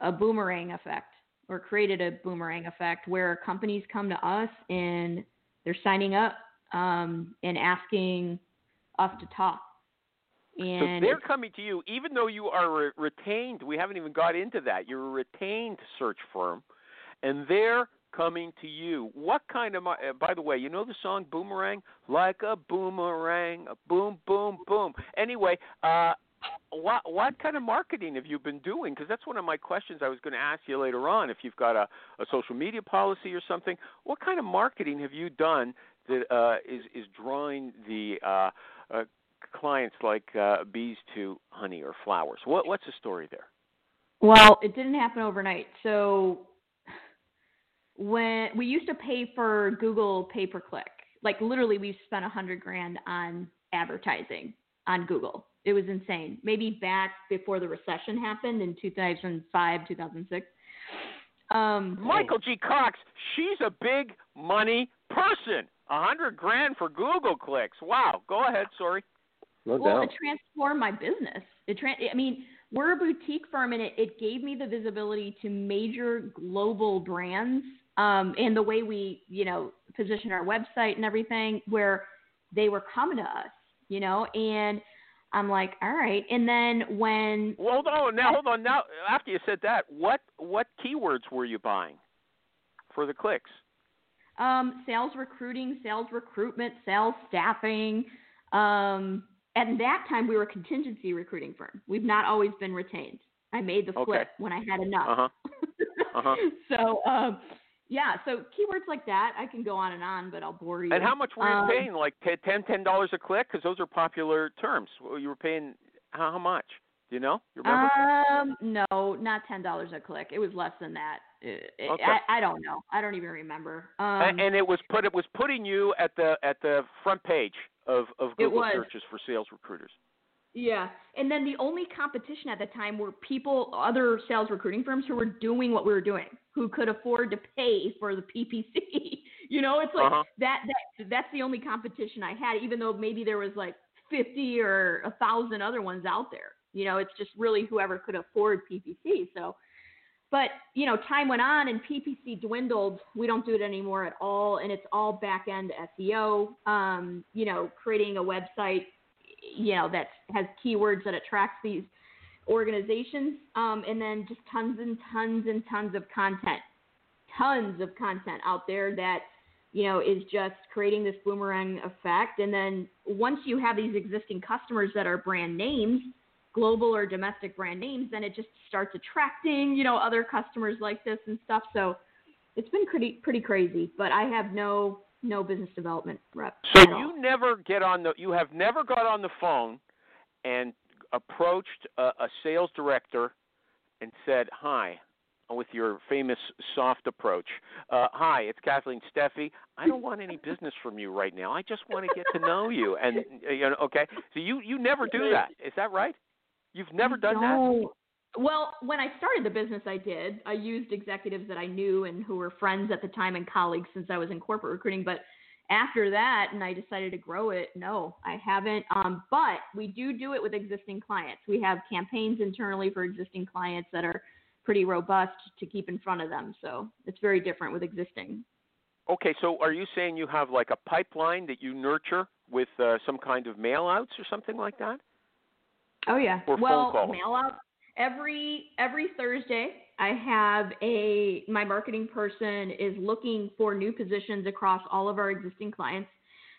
a boomerang effect, or created a boomerang effect, where companies come to us and they're signing up and asking us to talk. And so they're coming to you, even though you are retained. We haven't even got into that. You're a retained search firm, and they're coming to you. What kind of – by the way, you know the song Boomerang? Like a boomerang, a boom, boom, boom. Anyway, what kind of marketing have you been doing? Because that's one of my questions I was going to ask you later on, if you've got a social media policy or something. What kind of marketing have you done that is drawing the clients like bees to honey or flowers? What's the story there? Well, it didn't happen overnight. So when we used to pay for Google pay-per-click, like literally we spent $100,000 on advertising on Google. It was insane. Maybe back before the recession happened in 2005, 2006. Michael G. Cox, she's a big money person. $100,000 for Google clicks. Wow. Go ahead. Sorry. Well, it transformed my business. We're a boutique firm, and it gave me the visibility to major global brands, and the way we, position our website and everything, where they were coming to us, and I'm like, all right. And then when... Hold on. Now, after you said that, what keywords were you buying for the clicks? Sales recruiting, sales recruitment, sales staffing. At that time, we were a contingency recruiting firm. We've not always been retained. I made the flip when I had enough. So, so keywords like that, I can go on and on, but I'll bore you. And how much were you paying? Like $10 a click? Because those are popular terms. Well, you were paying how much? Do you know? You remember? No, not $10 a click. It was less than that. Okay. I don't know. I don't even remember. And it was putting you at the front page of Google searches for sales recruiters. Yeah. And then the only competition at the time were other sales recruiting firms who were doing what we were doing, who could afford to pay for the PPC. It's like that's the only competition I had, even though maybe there was like 50 or 1,000 other ones out there. It's just really whoever could afford PPC. So, but, time went on and PPC dwindled. We don't do it anymore at all. And it's all back-end SEO, creating a website, that has keywords that attracts these organizations. And then just tons and tons and tons of content out there that, is just creating this boomerang effect. And then once you have these existing customers that are brand names, global or domestic brand names, then it just starts attracting, other customers like this and stuff. So it's been pretty crazy, but I have no business development rep. So you have never got on the phone and approached a sales director and said, hi, with your famous soft approach. Hi, it's Kathleen Steffey. I don't want any business from you right now. I just want to get to know you. And, okay. So you never do that. Is that right? You've never done that? Well, when I started the business, I did. I used executives that I knew and who were friends at the time and colleagues since I was in corporate recruiting. But after that, and I decided to grow it, no, I haven't. But we do it with existing clients. We have campaigns internally for existing clients that are pretty robust to keep in front of them. So it's very different with existing. Okay. So are you saying you have like a pipeline that you nurture with some kind of mail outs or something like that? Oh, yeah. Or phone calls. Mail up. Every Thursday, I have my marketing person is looking for new positions across all of our existing clients.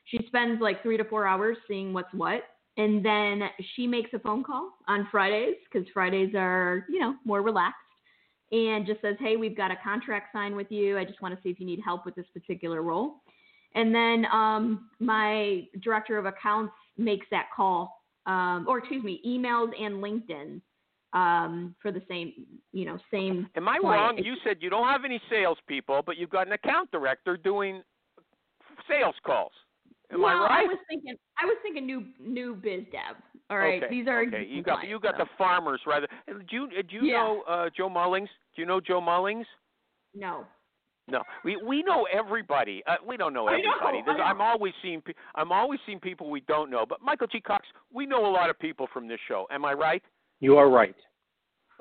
She spends like 3 to 4 hours seeing what's what. And then she makes a phone call on Fridays, because Fridays are, more relaxed, and just says, hey, we've got a contract signed with you. I just want to see if you need help with this particular role. And then my director of accounts makes that call, emails and LinkedIn for the same. Am I wrong? You said you don't have any salespeople, but you've got an account director doing sales calls. Am I right? I was thinking new biz dev. All right, okay. These are you got the farmers rather. Do you know Joe Mullings? Do you know Joe Mullings? No. No, we know everybody. We don't know everybody. I'm always seeing people we don't know. But Michael G. Cox, we know a lot of people from this show. Am I right? You are right.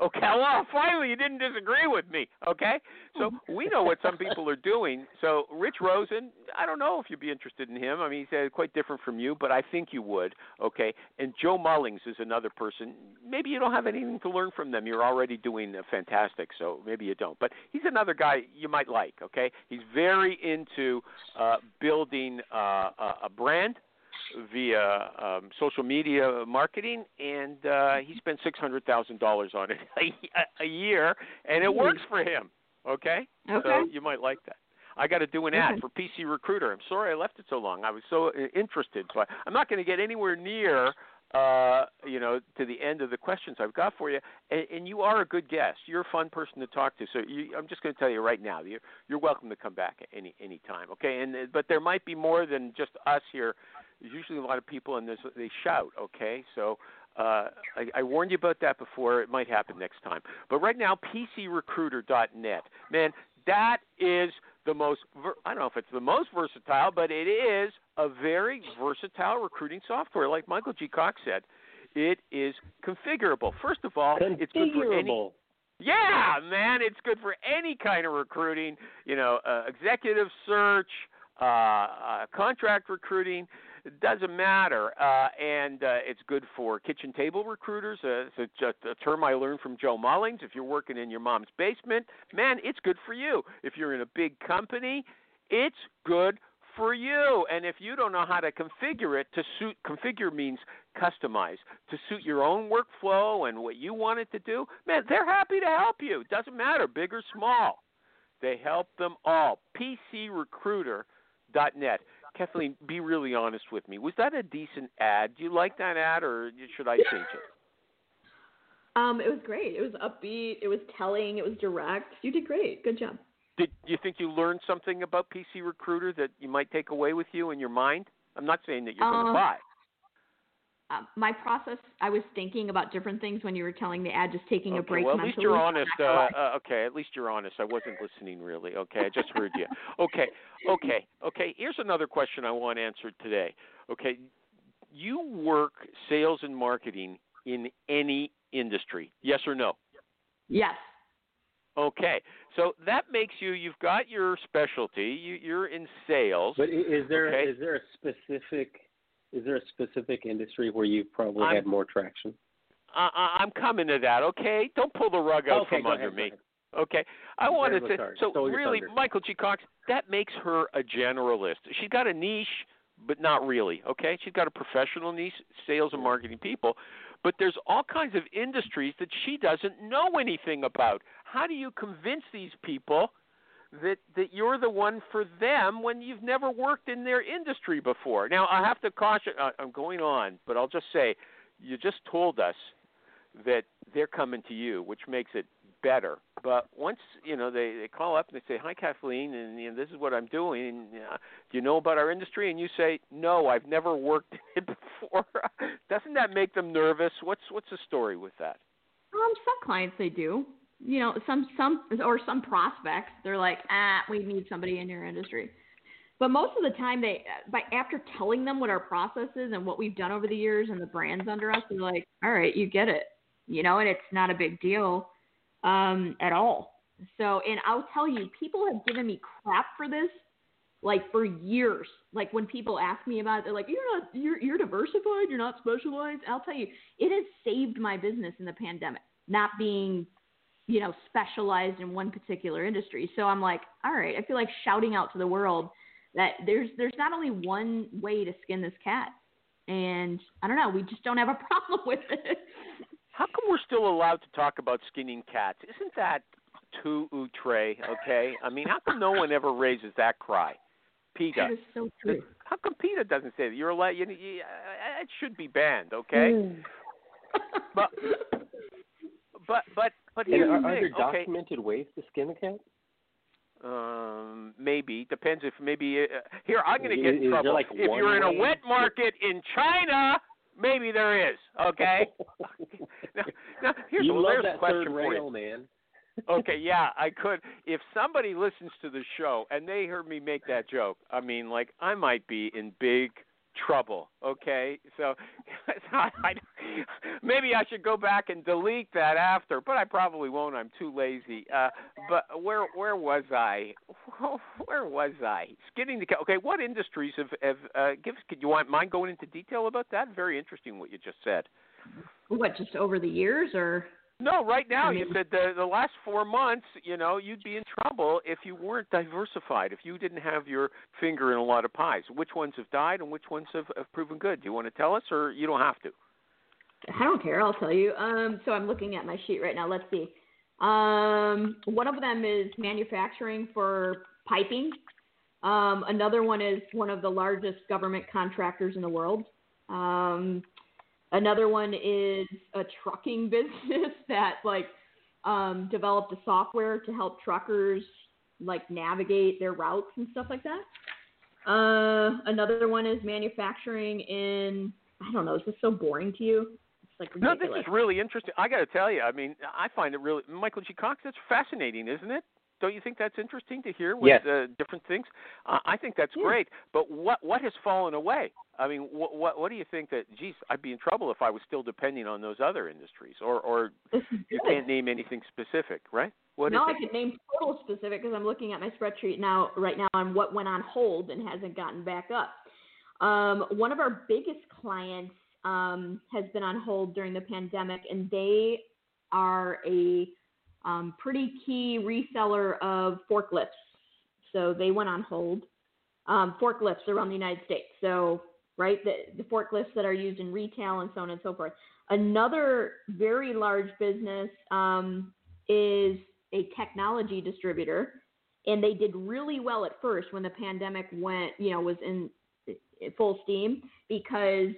Okay. Well, finally, you didn't disagree with me. Okay. So we know what some people are doing. So Rich Rosen, I don't know if you'd be interested in him. I mean, he's quite different from you, but I think you would. Okay. And Joe Mullings is another person. Maybe you don't have anything to learn from them. You're already doing fantastic, so maybe you don't. But he's another guy you might like. Okay. He's very into building a brand via social media marketing, and he spends $600,000 on it a year, and it works for him, okay? So you might like that. I got to do an ad for PC Recruiter. I'm sorry I left it so long. I was so interested. So I'm not going to get anywhere near, to the end of the questions I've got for you, and you are a good guest. You're a fun person to talk to, so I'm just going to tell you right now, you're welcome to come back at any time, okay? But there might be more than just us here. There's usually a lot of people, and they shout, okay? So I warned you about that before. It might happen next time. But right now, pcrecruiter.net. Man, that is the most I don't know if it's the most versatile, but it is a very versatile recruiting software. Like Michael G. Cox said, it is configurable. First of all, it's good for any it's good for any kind of recruiting, executive search, contract recruiting. It doesn't matter, and it's good for kitchen table recruiters. It's just a term I learned from Joe Mullings. If you're working in your mom's basement, man, it's good for you. If you're in a big company, it's good for you. And if you don't know how to configure it configure means customize, to suit your own workflow and what you want it to do, man, they're happy to help you. It doesn't matter, big or small. They help them all. PCRecruiter.net. Kathleen, be really honest with me. Was that a decent ad? Do you like that ad, or should I change it? It was great. It was upbeat. It was telling. It was direct. You did great. Good job. Did you think you learned something about PC Recruiter that you might take away with you in your mind? I'm not saying that you're going to buy. My process, I was thinking about different things when you were telling the ad, just taking a break. Well, at least you're honest. At least you're honest. I wasn't listening really. Okay, I just heard you. Okay. Here's another question I want answered today. Okay, you work sales and marketing in any industry, yes or no? Yes. Okay, so that makes you've got your specialty. You're in sales. But is there a specific... Is there a specific industry where you've probably had more traction? I'm coming to that, okay? Don't pull the rug out from under me. Okay. I wanted to – so really, Michael G. Cox, that makes her a generalist. She's got a niche, but not really, okay? She's got a professional niche, sales and marketing people. But there's all kinds of industries that she doesn't know anything about. How do you convince these people that you're the one for them when you've never worked in their industry before? Now, I have to caution, I'm going on, but I'll just say, you just told us that they're coming to you, which makes it better. But once, they call up and they say, hi, Kathleen, and this is what I'm doing. And, do you know about our industry? And you say, no, I've never worked in it before. Doesn't that make them nervous? What's the story with that? Some clients, they do. Some prospects, they're like, we need somebody in your industry. But most of the time, after telling them what our process is and what we've done over the years and the brands under us, they're like, all right, you get it, and it's not a big deal at all. So, and I'll tell you, people have given me crap for this like for years. Like when people ask me about it, they're like, you're diversified. You're not specialized. I'll tell you, it has saved my business in the pandemic, not being, specialized in one particular industry. So I'm like, all right, I feel like shouting out to the world that there's not only one way to skin this cat. And I don't know, we just don't have a problem with it. How come we're still allowed to talk about skinning cats? Isn't that too outre, okay? I mean, how come no one ever raises that cry? PETA. That is so true. How come PETA doesn't say that? You're allowed, it should be banned, okay? But here's the thing. Are there documented ways to skin a cat? Maybe. Depends if here, I'm going to get in trouble. If you're in a wet market in China, maybe there is, okay? now, here's you love that question third rail, for you. Man. Okay, yeah, I could. If somebody listens to the show and they heard me make that joke, I mean, like, I might be in big trouble, okay? So maybe I should go back and delete that after, but I probably won't. I'm too lazy. But where was I? Where was I? Skinning the cat. Okay, what industries could you mind going into detail about that? Very interesting what you just said. What, just over the years or? No, right now you said the last 4 months, you'd be in trouble if you weren't diversified, if you didn't have your finger in a lot of pies. Which ones have died and which ones have proven good? Do you want to tell us or you don't have to? I don't care. I'll tell you. So I'm looking at my sheet right now. Let's see. One of them is manufacturing for piping. Another one is one of the largest government contractors in the world. Another one is a trucking business that developed a software to help truckers navigate their routes and stuff like that. Another one is manufacturing in, I don't know, is this so boring to you? It's ridiculous. No, this is really interesting. I got to tell you, I mean, I find it really, Michael G. Cox, that's fascinating, isn't it? Don't you think that's interesting to hear with different things? I think that's great. But what has fallen away? I mean, what do you think that, I'd be in trouble if I was still depending on those other industries? Or you can't name anything specific, right? I can name total specific because I'm looking at my spreadsheet right now on what went on hold and hasn't gotten back up. One of our biggest clients has been on hold during the pandemic, and they are a pretty key reseller of forklifts. So they went on hold. Forklifts around the United States. So, right, the forklifts that are used in retail and so on and so forth. Another very large business is a technology distributor. And they did really well at first when the pandemic was in full steam because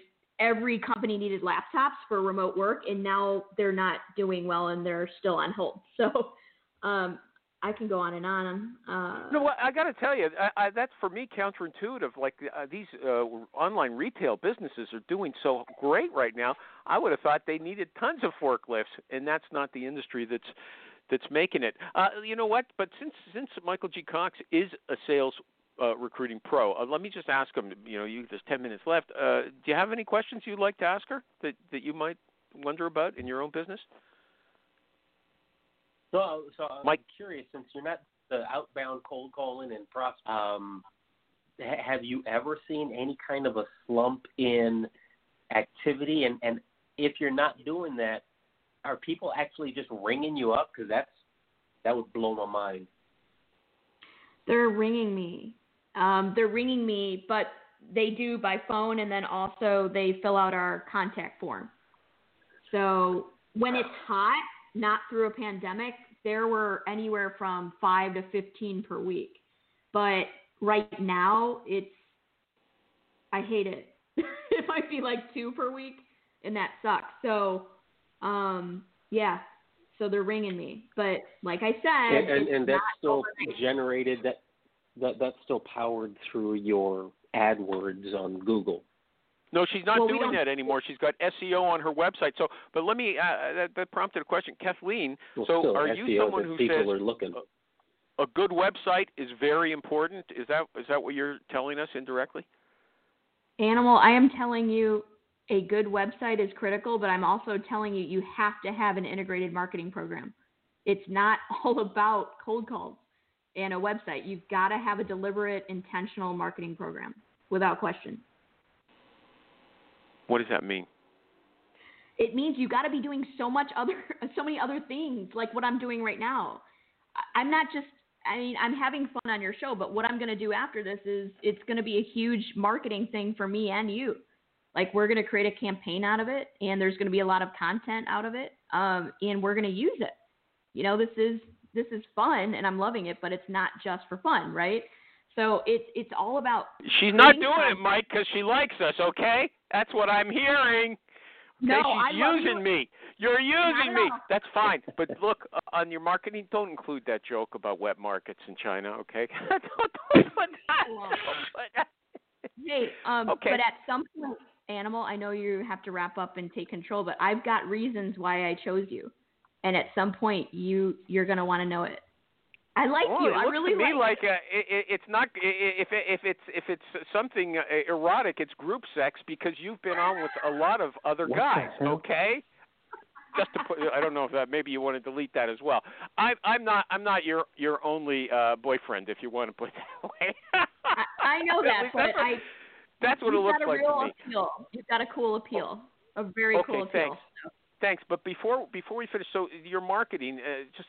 every company needed laptops for remote work. And now they're not doing well and they're still on hold. So, I can go on and on. I got to tell you, that's for me counterintuitive. These online retail businesses are doing so great right now. I would have thought they needed tons of forklifts, and that's not the industry that's making it. You know what? But since Michael G. Cox is a sales recruiting pro, let me just ask him. There's 10 minutes left. Do you have any questions you'd like to ask her that you might wonder about in your own business? So I'm curious, since you're not the outbound cold calling and prospect, have you ever seen any kind of a slump in activity? And if you're not doing that, are people actually just ringing you up? Because that would blow my mind. They're ringing me. But they do by phone, and then also they fill out our contact form. So when it's hot, not through a pandemic, there were anywhere from 5 to 15 per week. But right now, I hate it. It might be 2 per week, and that sucks. So, so they're ringing me. But like I said, and that's still generated, that's still powered through your AdWords on Google. No, she's not doing that anymore. She's got SEO on her website. So, but let me that prompted a question, Kathleen. So, are you someone who says a good website is very important? Is that what you're telling us indirectly? Animal, I am telling you a good website is critical, but I'm also telling you have to have an integrated marketing program. It's not all about cold calls. and a website. You've got to have a deliberate, intentional marketing program, without question. What does that mean? It means you got to be doing so many other things, like what I'm doing right now. I'm having fun on your show, but what I'm going to do after this is it's going to be a huge marketing thing for me and you. Like, we're going to create a campaign out of it, and there's going to be a lot of content out of it, and we're going to use it. You know, this is fun, and I'm loving it, but it's not just for fun, right? So it's all about. She's not doing it, Mike, because she likes us. Okay, that's what I'm hearing. No, she's using me. You're using me. That's fine. But look, on your marketing, don't include that joke about wet markets in China. Okay. Don't put that. Hey, okay. But at some point, Animal, I know you have to wrap up and take control, but I've got reasons why I chose you, and at some point, you're gonna want to know it. I like you. I really like you. It looks to me like it's not if it's something erotic, it's group sex, because you've been on with a lot of other guys. Okay, just to put, I don't know if that, maybe you want to delete that as well. I'm not your only boyfriend, if you want to put it that way. I know that, that's what it looks like to me. You've got a cool appeal, a very cool appeal. Thanks, but before we finish, so your marketing,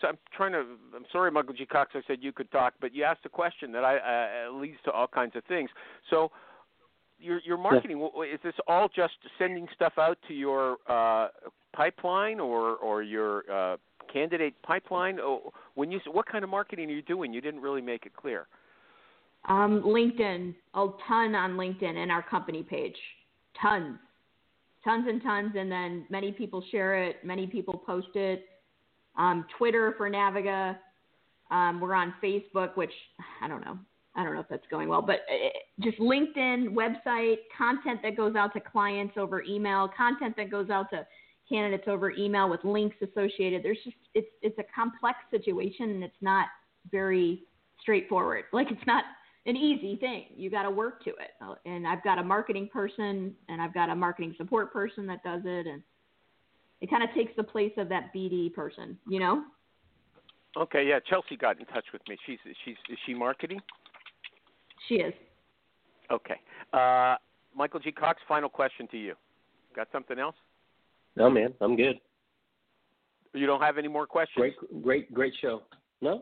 I'm sorry, Michael G. Cox, I said you could talk, but you asked a question that leads to all kinds of things. So your marketing, Is this all just sending stuff out to your pipeline or your candidate pipeline? What kind of marketing are you doing? You didn't really make it clear. LinkedIn, a ton on LinkedIn and our company page, tons. Tons and tons, and then many people share it. Many people post it. Twitter for Naviga. We're on Facebook, which I don't know if that's going well, but just LinkedIn, website, content that goes out to clients over email, content that goes out to candidates over email with links associated. There's just it's a complex situation, and it's not very straightforward. Like, it's not an easy thing. You got to work to it. And I've got a marketing person, and I've got a marketing support person that does it. And it kind of takes the place of that BD person, you know? Okay. Yeah. Chelsea got in touch with me. Is she marketing? She is. Okay. Michael G. Cox, final question to you. Got something else? No, man, I'm good. You don't have any more questions? Great show. No.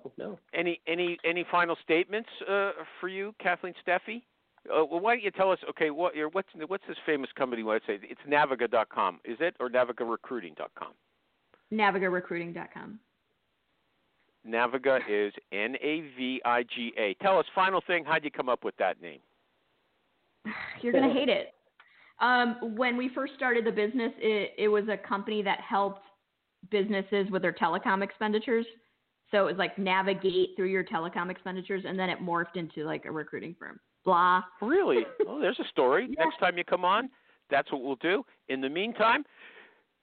Any final statements for you, Kathleen Steffey? Well, why don't you tell us? Okay, what's this famous company website? It's Naviga.com, is it, or NavigaRecruiting.com? NavigaRecruiting.com. Naviga is Naviga. Tell us, final thing. How'd you come up with that name? You're gonna hate it. When we first started the business, it was a company that helped businesses with their telecom expenditures. So it was like navigate through your telecom expenditures, and then it morphed into like a recruiting firm. Blah. Really? Oh, there's a story. Yeah. Next time you come on, that's what we'll do. In the meantime,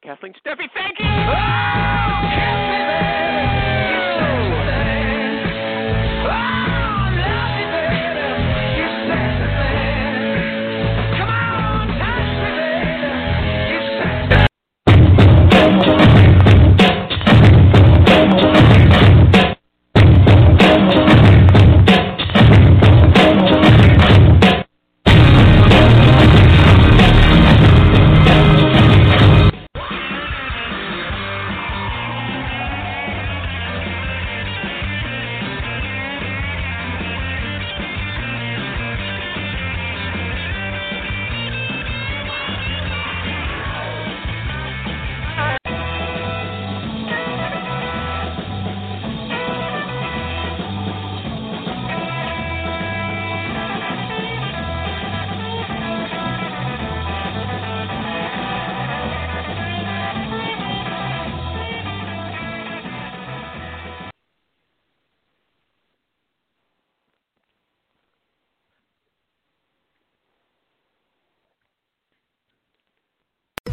Kathleen Steffey, thank you!